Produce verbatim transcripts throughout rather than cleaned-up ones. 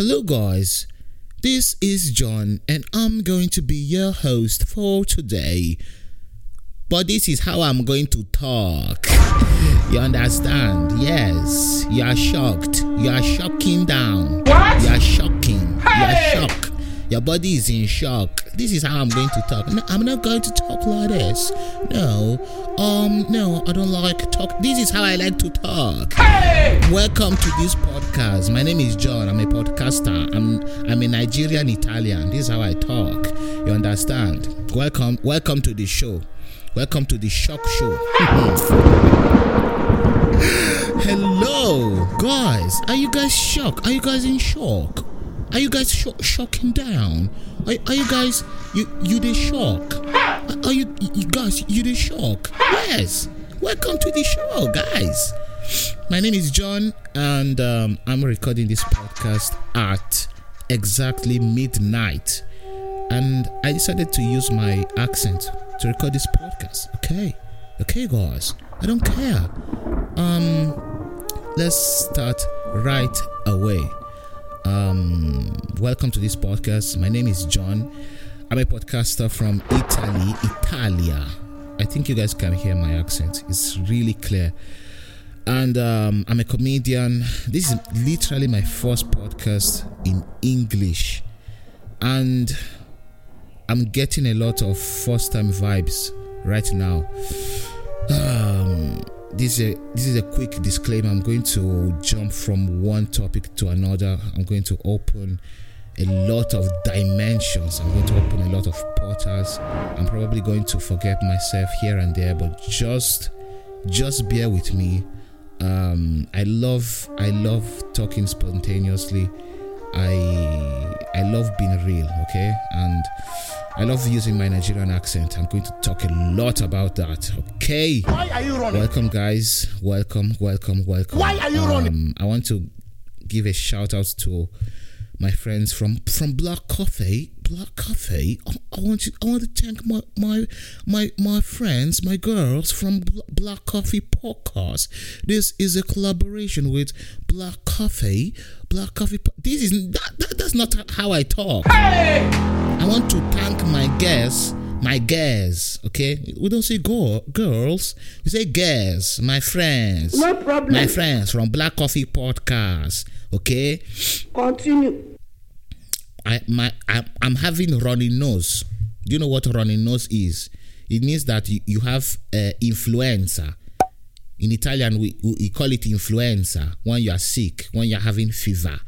Hello guys, this is John and I'm going to be your host for today. But this is how I'm going to talk. You understand? Yes, you are shocked. You are shocking down. What? You are shocking. Hey! You are shocked. Your body is in shock. This is how I'm going to talk. No, I'm not going to talk like this. No. Um, no, I don't like talk. This is how I like to talk. Hey! Welcome to this podcast. My name is John. I'm a podcaster. I'm I'm a Nigerian Italian. This is how I talk. You understand? Welcome, welcome to the show. Welcome to the shock show. Hello, guys. Are you guys shocked? Are you guys in shock? Are you guys sh- shocking down? Are, are you guys you you the shock? Are, are you, you guys you the shock? Yes. Welcome to the show, guys. My name is John, and um, I'm recording this podcast at exactly midnight, and I decided to use my accent to record this podcast. Okay, okay, guys. I don't care. Um, let's start right away. Um, welcome to this podcast. My name is John. I'm a podcaster from Italy, Italia. I think you guys can hear my accent. It's really clear. And um, I'm a comedian. This is literally my first podcast in English. And I'm getting a lot of first-time vibes right now. Um... This is, a, this is a quick disclaimer. I'm going to jump from one topic to another. I'm going to open a lot of dimensions. I'm going to open a lot of portals. I'm probably going to forget myself here and there, but just just bear with me. Um, I love I love talking spontaneously. I I love being real, okay? And I love using my Nigerian accent. I'm going to talk a lot about that, okay? Why are you running? Welcome, guys. Welcome, welcome, welcome. Why are you um, running? I want to give a shout out to my friends from, from Black Coffee. Black Coffee. I, I want to I want to thank my my my my friends, my girls from Black Coffee Podcast. This is a collaboration with Black Coffee. Black Coffee. This is that, that that's not how I talk. Hey! I want to thank my guests, my girls. Okay, we don't say go girls. We say girls. My friends. No problem. My friends from Black Coffee Podcast. Okay. Continue. I my I, I'm having running nose. Do you know what running nose is? It means that you, you have uh, influenza. In Italian, we, we call it influenza. When you are sick, when you are having fever,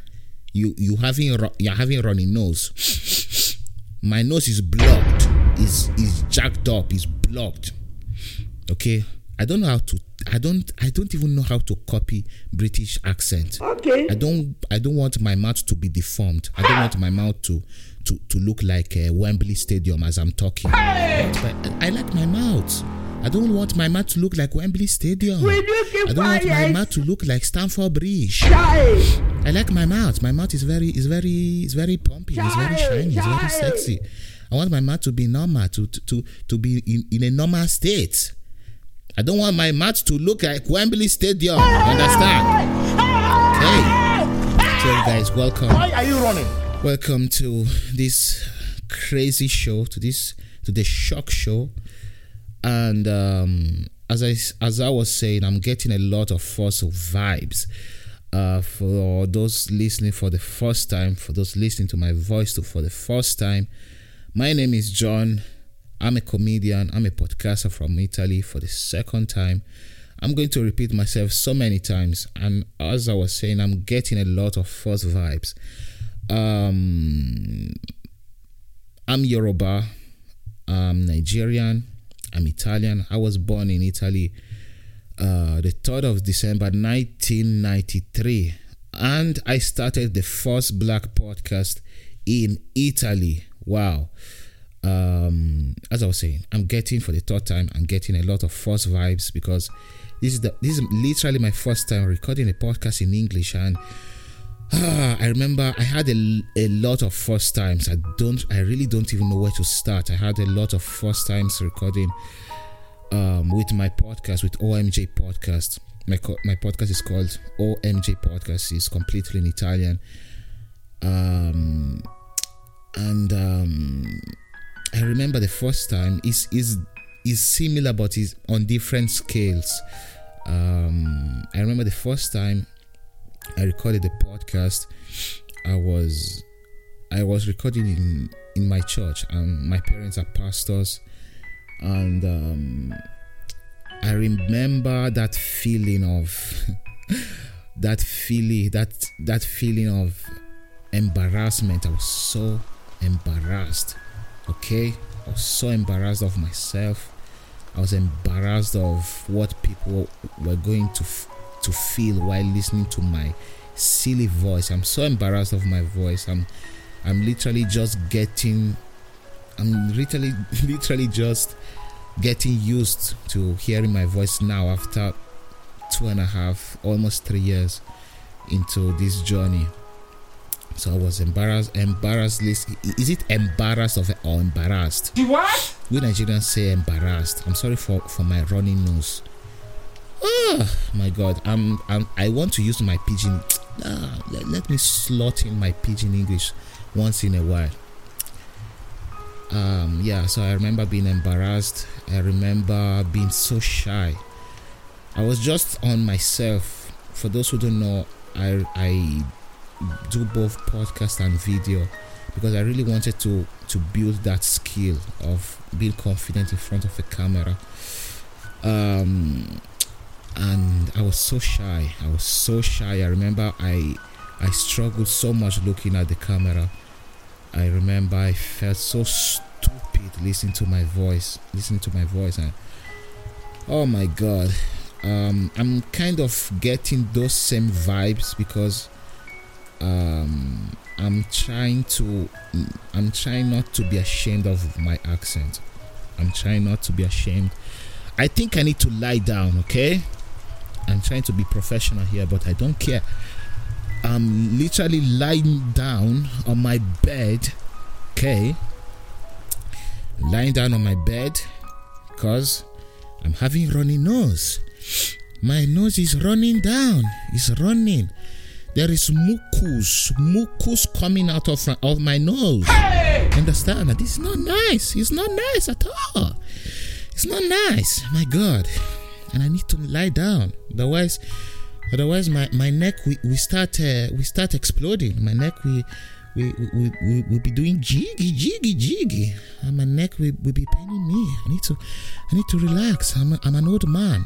you you having you are having running nose. My nose is blocked. Is is jacked up. Is blocked. Okay. I don't know how to. I don't. I don't even know how to copy British accent. Okay. I don't. I don't want my mouth to be deformed. I don't want my mouth to, to, to look like a Wembley Stadium as I'm talking. Hey! But I, I like my mouth. I don't want my mouth to look like Wembley Stadium. I don't want my mouth to look like Stamford Bridge. I like my mouth. My mouth is very. Is very. Is very pumpy. It's very shiny. It's very sexy. I want my mouth to be normal. To to to, to be in, in a normal state. I don't want my match to look like Wembley Stadium. Understand? Okay. So guys, welcome. Why are you running? Welcome to this crazy show, to this to the shock show. And um, as I as I was saying, I'm getting a lot of fossil vibes. Uh, for those listening for the first time, for those listening to my voice too for the first time, my name is John. I'm a comedian, I'm a podcaster from Italy for the second time. I'm going to repeat myself so many times, and as I was saying, I'm getting a lot of first vibes. Um, I'm Yoruba, I'm Nigerian, I'm Italian. I was born in Italy uh, the third of December nineteen ninety-three, and I started the first Black podcast in Italy. Wow. Um, as I was saying, I'm getting for the third time. I'm getting a lot of first vibes because this is the this is literally my first time recording a podcast in English, and ah, I remember I had a, a lot of first times. I don't, I really don't even know where to start. I had a lot of first times recording um, with my podcast, with O M J Podcast. My co- my podcast is called O M J Podcast. It's completely in Italian. Um, and um, I remember the first time is is is similar, but is on different scales. Um, I remember the first time I recorded the podcast. I was I was recording in, in my church, and my parents are pastors, and um, I remember that feeling of that feeling that that feeling of embarrassment. I was so embarrassed. Okay, I was so embarrassed of myself. I was embarrassed of what people were going to f- to feel while listening to my silly voice. I'm so embarrassed of my voice. I'm I'm literally just getting I'm literally literally just getting used to hearing my voice now after two and a half, almost three years into this journey. So I was embarrassed, embarrassed. Is it embarrassed of, or embarrassed? What? We Nigerians say embarrassed. I'm sorry for, for my running nose. Oh my God! I'm, I'm I want to use my pidgin. Ah, let, let me slot in my pidgin English once in a while. Um, yeah. So I remember being embarrassed. I remember being so shy. I was just on myself. For those who don't know, I I. do both podcast and video because I really wanted to to build that skill of being confident in front of a camera, um and I was so shy I was so shy I remember I I struggled so much looking at the camera. I remember I felt so stupid listening to my voice listening to my voice and oh my God, um I'm kind of getting those same vibes because Um, I'm trying to I'm trying not to be ashamed of my accent. I'm trying not to be ashamed. I think I need to lie down, okay? I'm trying to be professional here, but I don't care. I'm literally lying down on my bed, okay? Lying down on my bed because I'm having runny nose. My nose is running down. It's running. There is mucus, mucus coming out of, of my nose. Hey! Understand that this is not nice. It's not nice at all. It's not nice. My God. And I need to lie down. Otherwise, otherwise my, my neck we, we start uh, we start exploding. My neck we we we we will be doing jiggy jiggy jiggy. And my neck will, will be paining me. I need to I need to relax. I'm a, I'm an old man.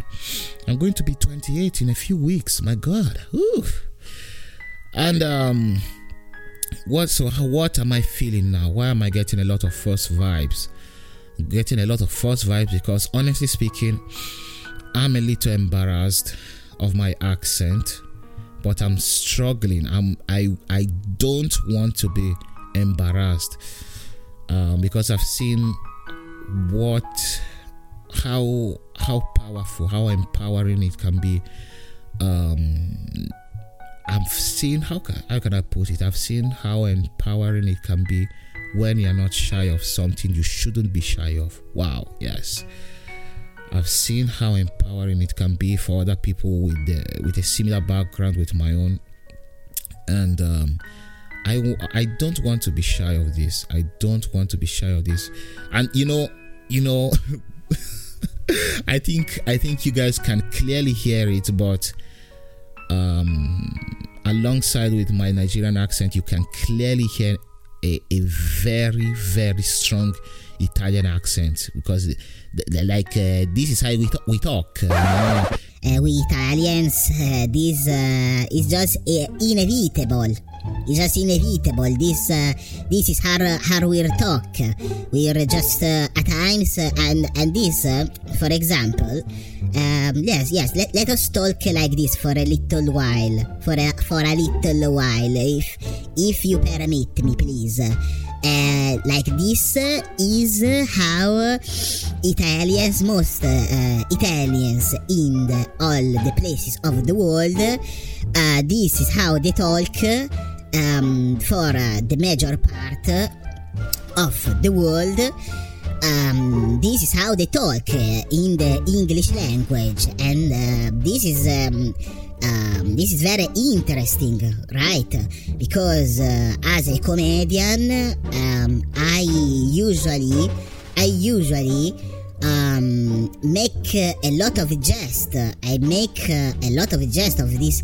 I'm going to be twenty-eight in a few weeks. My God. Oof. And um, what so what am I feeling now? Why am I getting a lot of first vibes? Getting a lot of first vibes because honestly speaking, I'm a little embarrassed of my accent, but I'm struggling. I'm I I don't want to be embarrassed um, because I've seen what how how powerful, how empowering it can be. Um, I've seen how can how can I put it? I've seen how empowering it can be when you're not shy of something you shouldn't be shy of. Wow, yes, I've seen how empowering it can be for other people with the, with a similar background with my own, and um, I I don't want to be shy of this. I don't want to be shy of this, and you know, you know, I think I think you guys can clearly hear it, but. Um, alongside with my Nigerian accent, you can clearly hear a, a very, very strong Italian accent because, th- th- like, uh, this is how we, t- we talk. Uh, uh, we Italians, uh, this uh, is just uh, inevitable. It's just inevitable. This uh, this is how how we talk. We're just uh, at times uh, and and this, uh, for example, um, yes yes. Let, let us talk like this for a little while. For a for a little while, if if you permit me, please. Uh, like this uh, is how Italians, most uh, Italians in the, all the places of the world, uh, this is how they talk. Um, for uh, the major part of the world, um, this is how they talk uh, in the English language, and uh, this is um, Um, this is very interesting, right? Because uh, as a comedian, um, I usually, I usually um, make uh, a lot of jest. I make uh, a lot of jest of this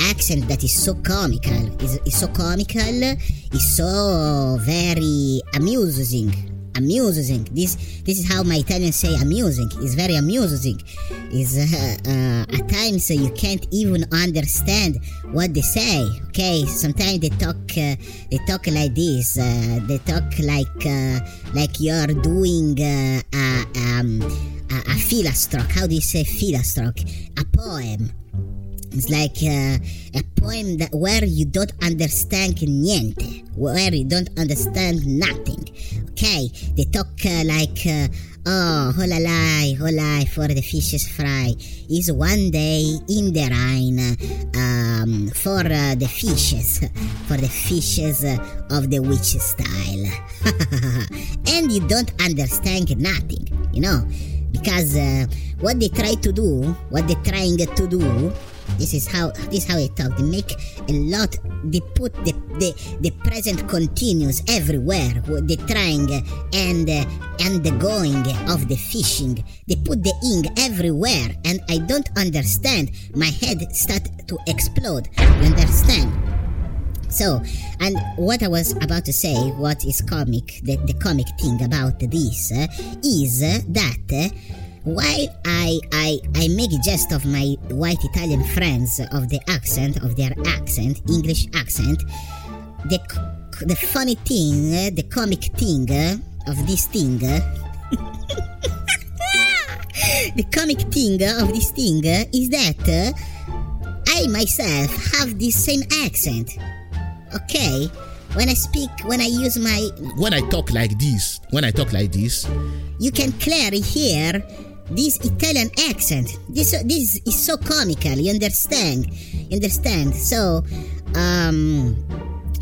accent that is so comical. Is is so comical. Is so very amusing. Amusing. This this is how my Italians say amusing. It's very amusing. Is uh, uh, at times you can't even understand what they say. Okay, sometimes they talk uh, they talk like this. Uh, they talk like uh, like you're doing uh, a, um, a a filastrocke. How do you say filastrocke? A poem. It's like uh, a poem that where you don't understand niente, where you don't understand nothing. Okay, they talk uh, like, uh, oh, holalai, holalai, for the fishes fry is one day in the Rhine um, for uh, the fishes, for the fishes uh, of the witch style. And you don't understand nothing, you know, because uh, what they try to do, what they're trying to do. This is how this is how they talk. They make a lot. They put the the, the present continuous everywhere. The trying and and the going of the fishing. They put the ing everywhere, and I don't understand. My head start to explode. You understand? So, and what I was about to say, what is comic? The the comic thing about this uh, is uh, that. Uh, While I, I I make jest of my white Italian friends of the accent, of their accent, English accent, the the funny thing, the comic thing of this thing, the comic thing of this thing is that I myself have this same accent, okay? When I speak, when I use my... When I talk like this, when I talk like this... You can clearly hear this Italian accent. This this is so comical. You understand? You understand? So, um,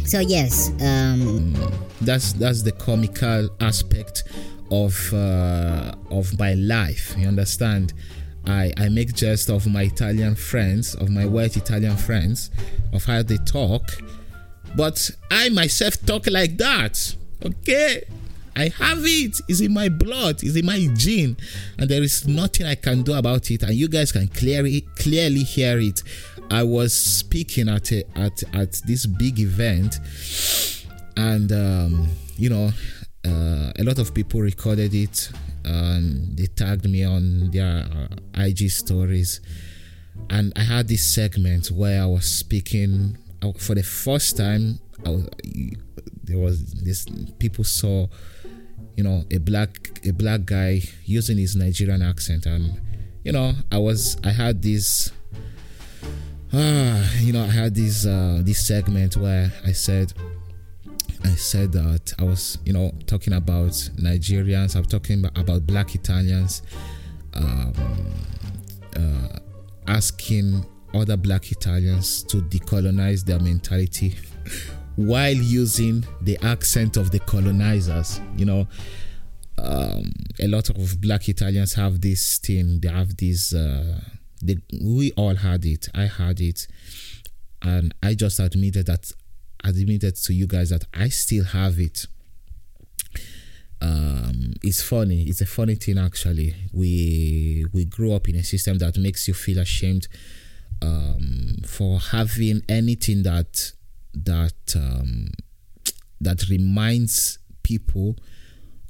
so yes. Um, that's that's the comical aspect of uh, of my life. You understand? I I make jest of my Italian friends, of my white Italian friends, of how they talk, but I myself talk like that. Okay. I have it. It's in my blood. It's in my gene, and there is nothing I can do about it. And you guys can clearly, clearly hear it. I was speaking at a, at at this big event, and um, you know, uh, a lot of people recorded it, and they tagged me on their uh, I G stories. And I had this segment where I was speaking for the first time. I was, there was this people saw. You know, a black a black guy using his Nigerian accent, and you know, I was I had this, uh, you know, I had this uh, this segment where I said, I said that I was, you know, talking about Nigerians, I'm talking about black Italians, um, uh, asking other black Italians to decolonize their mentality. While using the accent of the colonizers, you know, um, a lot of black Italians have this thing. They have this. Uh, they, we all had it. I had it, and I just admitted that. Admitted to you guys that I still have it. Um, it's funny. It's a funny thing, actually. We we grew up in a system that makes you feel ashamed um, for having anything that. that um, that reminds people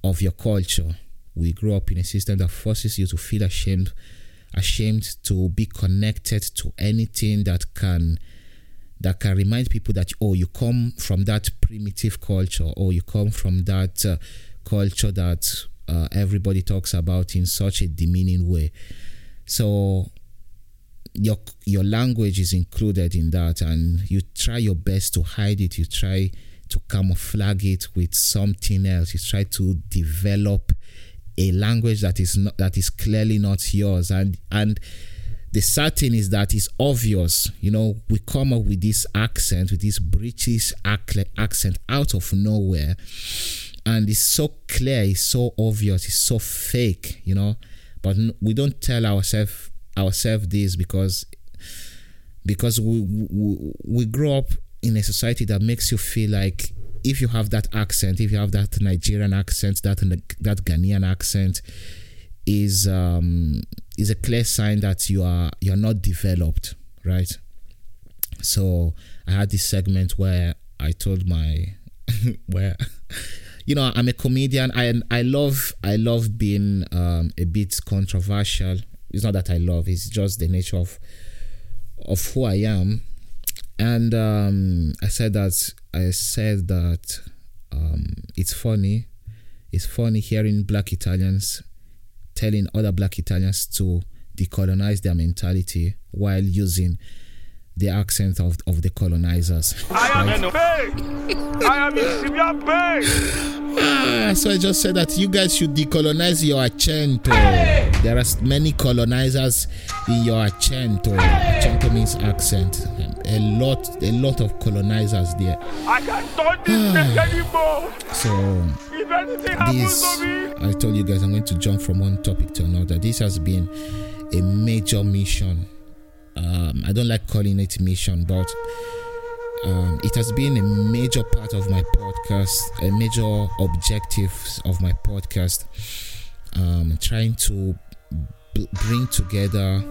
of your culture. We grew up in a system that forces you to feel ashamed, ashamed to be connected to anything that can that can remind people that, oh, you come from that primitive culture, or you come from that uh, culture that uh, everybody talks about in such a demeaning way. So Your your language is included in that, and you try your best to hide it. You try to camouflage it with something else. You try to develop a language that is not, that is clearly not yours. And and the sad thing is that it's obvious. You know, we come up with this accent, with this British accent out of nowhere, and it's so clear, it's so obvious, it's so fake. You know, but we don't tell ourselves. ourselves this because because we, we we grow up in a society that makes you feel like if you have that accent, if you have that Nigerian accent, that that Ghanaian accent, is um is a clear sign that you are you're not developed, right? So I had this segment where I told my where you know, I'm a comedian. I I love I love being um, a bit controversial. It's not that I love. It's just the nature of of who I am. And um, I said that I said that um, it's funny. It's funny hearing Black Italians telling other Black Italians to decolonize their mentality while using the accent of, of the colonizers. I am in pain. I am in severe pain. Ah, so I just said that you guys should decolonize your accento. Hey! There are many colonizers in your accento. Hey! Accento means accent. A lot, a lot of colonizers there. I can't talk this ah. anymore. So this, to I told you guys I'm going to jump from one topic to another. This has been a major mission. Um, I don't like calling it mission, but um, it has been a major part of my podcast, a major objective of my podcast, um, trying to b- bring together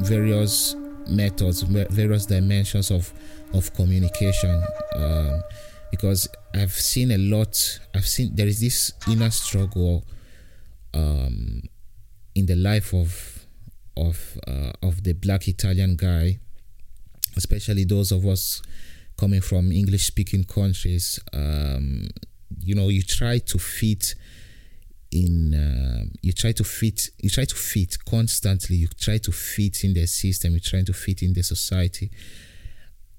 various methods, various dimensions of, of communication, um, because I've seen a lot, I've seen there is this inner struggle um, in the life of of uh, of the Black Italian guy, especially those of us coming from English-speaking countries. Um, you know, you try to fit in. Uh, you try to fit. You try to fit constantly. You try to fit in the system. You try to fit in the society,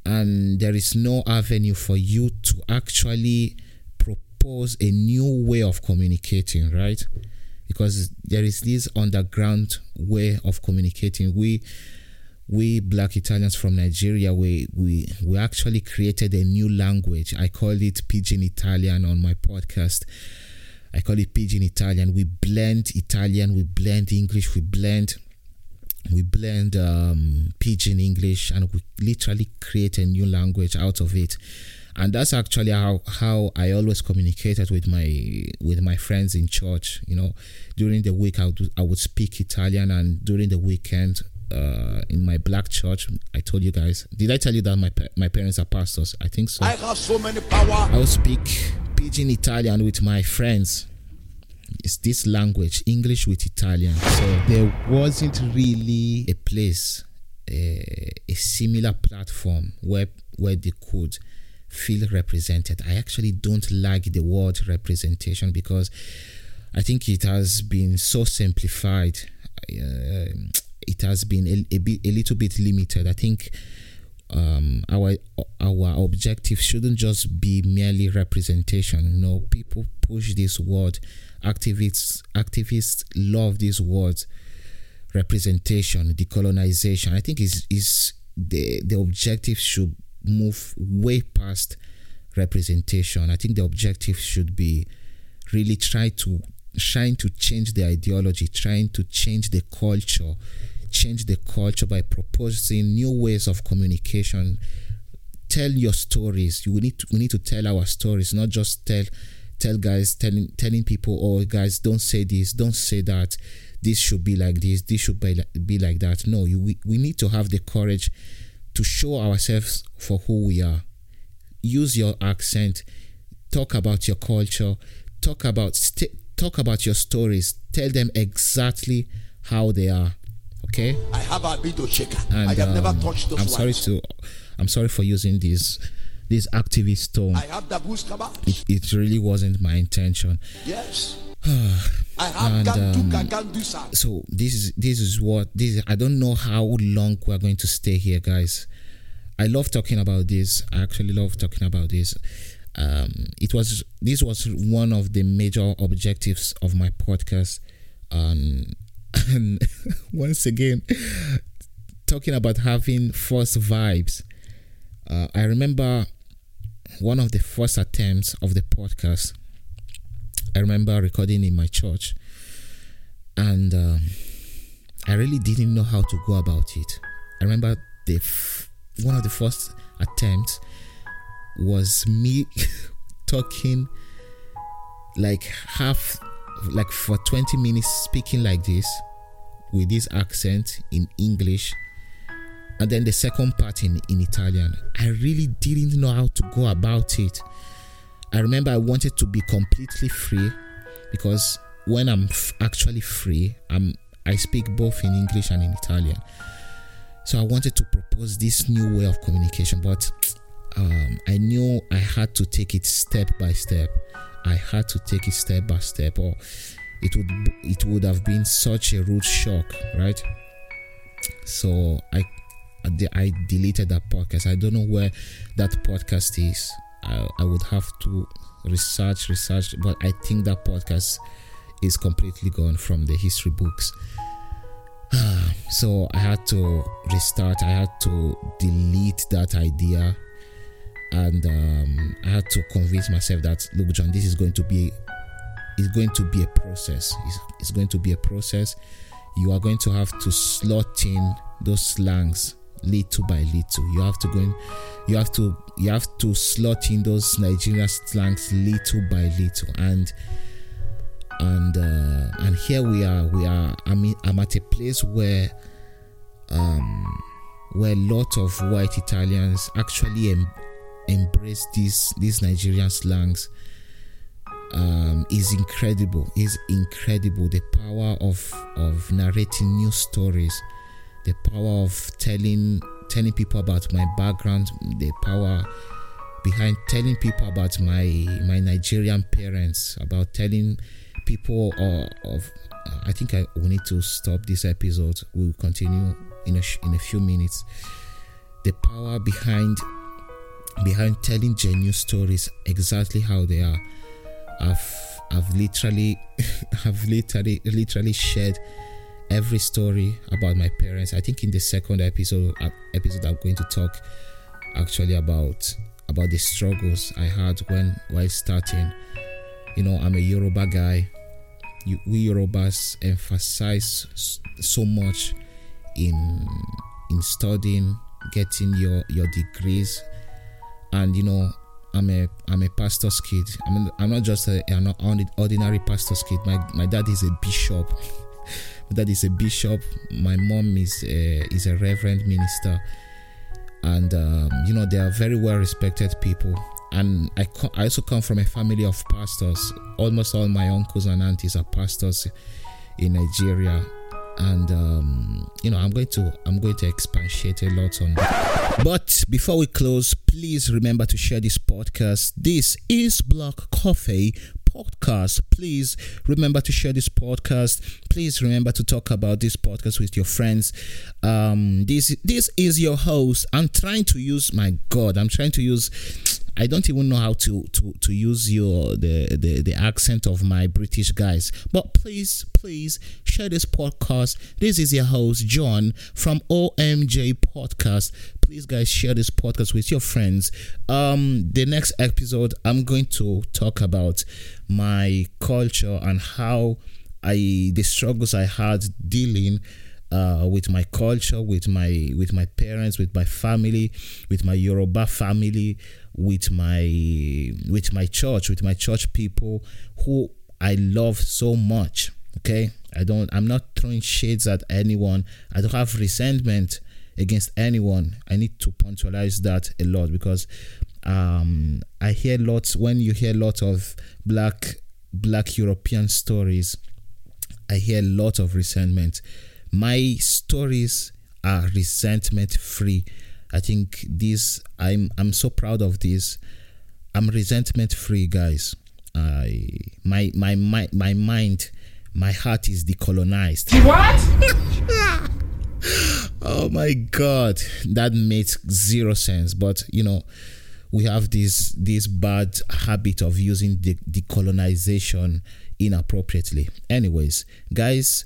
and there is no avenue for you to actually propose a new way of communicating, right? Because there is this underground way of communicating. We, we Black Italians from Nigeria, we we we actually created a new language. I call it Pidgin Italian on my podcast. I call it Pidgin Italian. We blend Italian, we blend English, we blend, we blend um, Pidgin English, and we literally create a new language out of it. And that's actually how, how I always communicated with my with my friends in church. You know, during the week I would, I would speak Italian, and during the weekend uh, in my Black church, I told you guys. Did I tell you that my my parents are pastors? I think so. I have so many power. I would speak Pidgin Italian with my friends. It's this language, English with Italian. So there wasn't really a place, a, a similar platform where where they could feel represented. I actually don't like the word representation because I think it has been so simplified. Uh, it has been a, a, bit, a little bit limited. I think um, our our objective shouldn't just be merely representation. You know, people push this word. Activists activists love this word, representation, decolonization. I think is is the the objective should move way past representation. I think the objective should be really try to trying to change the ideology, trying to change the culture, change the culture by proposing new ways of communication. Tell your stories. You need to, we need to tell our stories, not just tell tell guys telling telling people, oh guys, don't say this, don't say that. This should be like this. This should be like, be like that. No, you we, we need to have the courage to show ourselves for who we are. Use your accent, talk about your culture, talk about st- talk about your stories, tell them exactly how they are. Okay? I have a bit of shaker. And, I have um, never touched those I'm sorry ones. to I'm sorry for using this this activist tone. I have the boost cover. It, it really wasn't my intention. Yes. I have and, um, so this is this is what this I don't know how long we're going to stay here, guys. I love talking about this. I actually love talking about this. Um, it was this was one of the major objectives of my podcast. Um, and once again, talking about having first vibes. Uh, I remember one of the first attempts of the podcast. I remember recording in my church, and um, I really didn't know how to go about it. I remember the f- one of the first attempts was me talking like half, like for twenty minutes, speaking like this with this accent in English, and then the second part in, in Italian. I really didn't know how to go about it. I remember I wanted to be completely free, because when I'm f- actually free, I'm I speak both in English and in Italian. So I wanted to propose this new way of communication, but um, I knew I had to take it step by step. I had to take it step by step, or it would it would have been such a rude shock, right? So I I deleted that podcast. I don't know where that podcast is. I, I would have to research, research, but I think that podcast is completely gone from the history books. So I had to restart. I had to delete that idea, and um, I had to convince myself that, look, John, this is going to be, it's going to be a process. It's, it's going to be a process. You are going to have to slot in those slangs little by little. You have to go in, you have to you have to slot in those Nigerian slangs little by little, and and uh, and here we are. We are. I mean, I'm at a place where um, where a lot of white Italians actually em- embrace these these Nigerian slangs. Um, is incredible. Is incredible. The power of of narrating new stories. The power of telling telling people about my background, the power behind telling people about my my Nigerian parents, about telling people uh, of. Uh, I think I we need to stop this episode. We'll continue in a in a few minutes. The power behind behind telling genuine stories exactly how they are. I've I've literally I've literally literally shared every story about my parents. I think in the second episode, episode I'm going to talk actually about about the struggles I had when while starting. You know, I'm a Yoruba guy. You, we Yorubas emphasize so much in in studying, getting your, your degrees, and you know, I'm a I'm a pastor's kid. I'm I'm not just a, an ordinary pastor's kid. My my dad is a bishop. That is a bishop. My mom is a, is a reverend minister, and um, you know, they are very well respected people. And I, co- I also come from a family of pastors. Almost all my uncles and aunties are pastors in Nigeria, and um, you know, I'm going to I'm going to expatiate a lot on that. But before we close, please remember to share this podcast. This is Black Coffee Podcast. Please remember to share this podcast. Please remember to talk about this podcast with your friends. Um, this this is your host. I'm trying to use my God. I'm trying to use. I don't even know how to to to use your the the, the accent of my British guys. But please please share this podcast. This is your host John from O M J Podcast. Please guys, share this podcast with your friends. Um, the next episode, I'm going to talk about my culture and how I the struggles I had dealing uh, with my culture, with my with my parents, with my family, with my Yoruba family, with my with my church, with my church people who I love so much. Okay, I don't. I'm not throwing shades at anyone. I don't have resentment against anyone. I need to punctualize that a lot, because um, I hear lots, when you hear lots of black black European stories, I hear a lot of resentment. My stories are resentment free. I think this, I'm I'm so proud of this. I'm resentment free, guys. I my my my, my mind, my heart is decolonized. What? Oh my God, that makes zero sense. But you know, we have this this bad habit of using the de- decolonization inappropriately. Anyways, guys,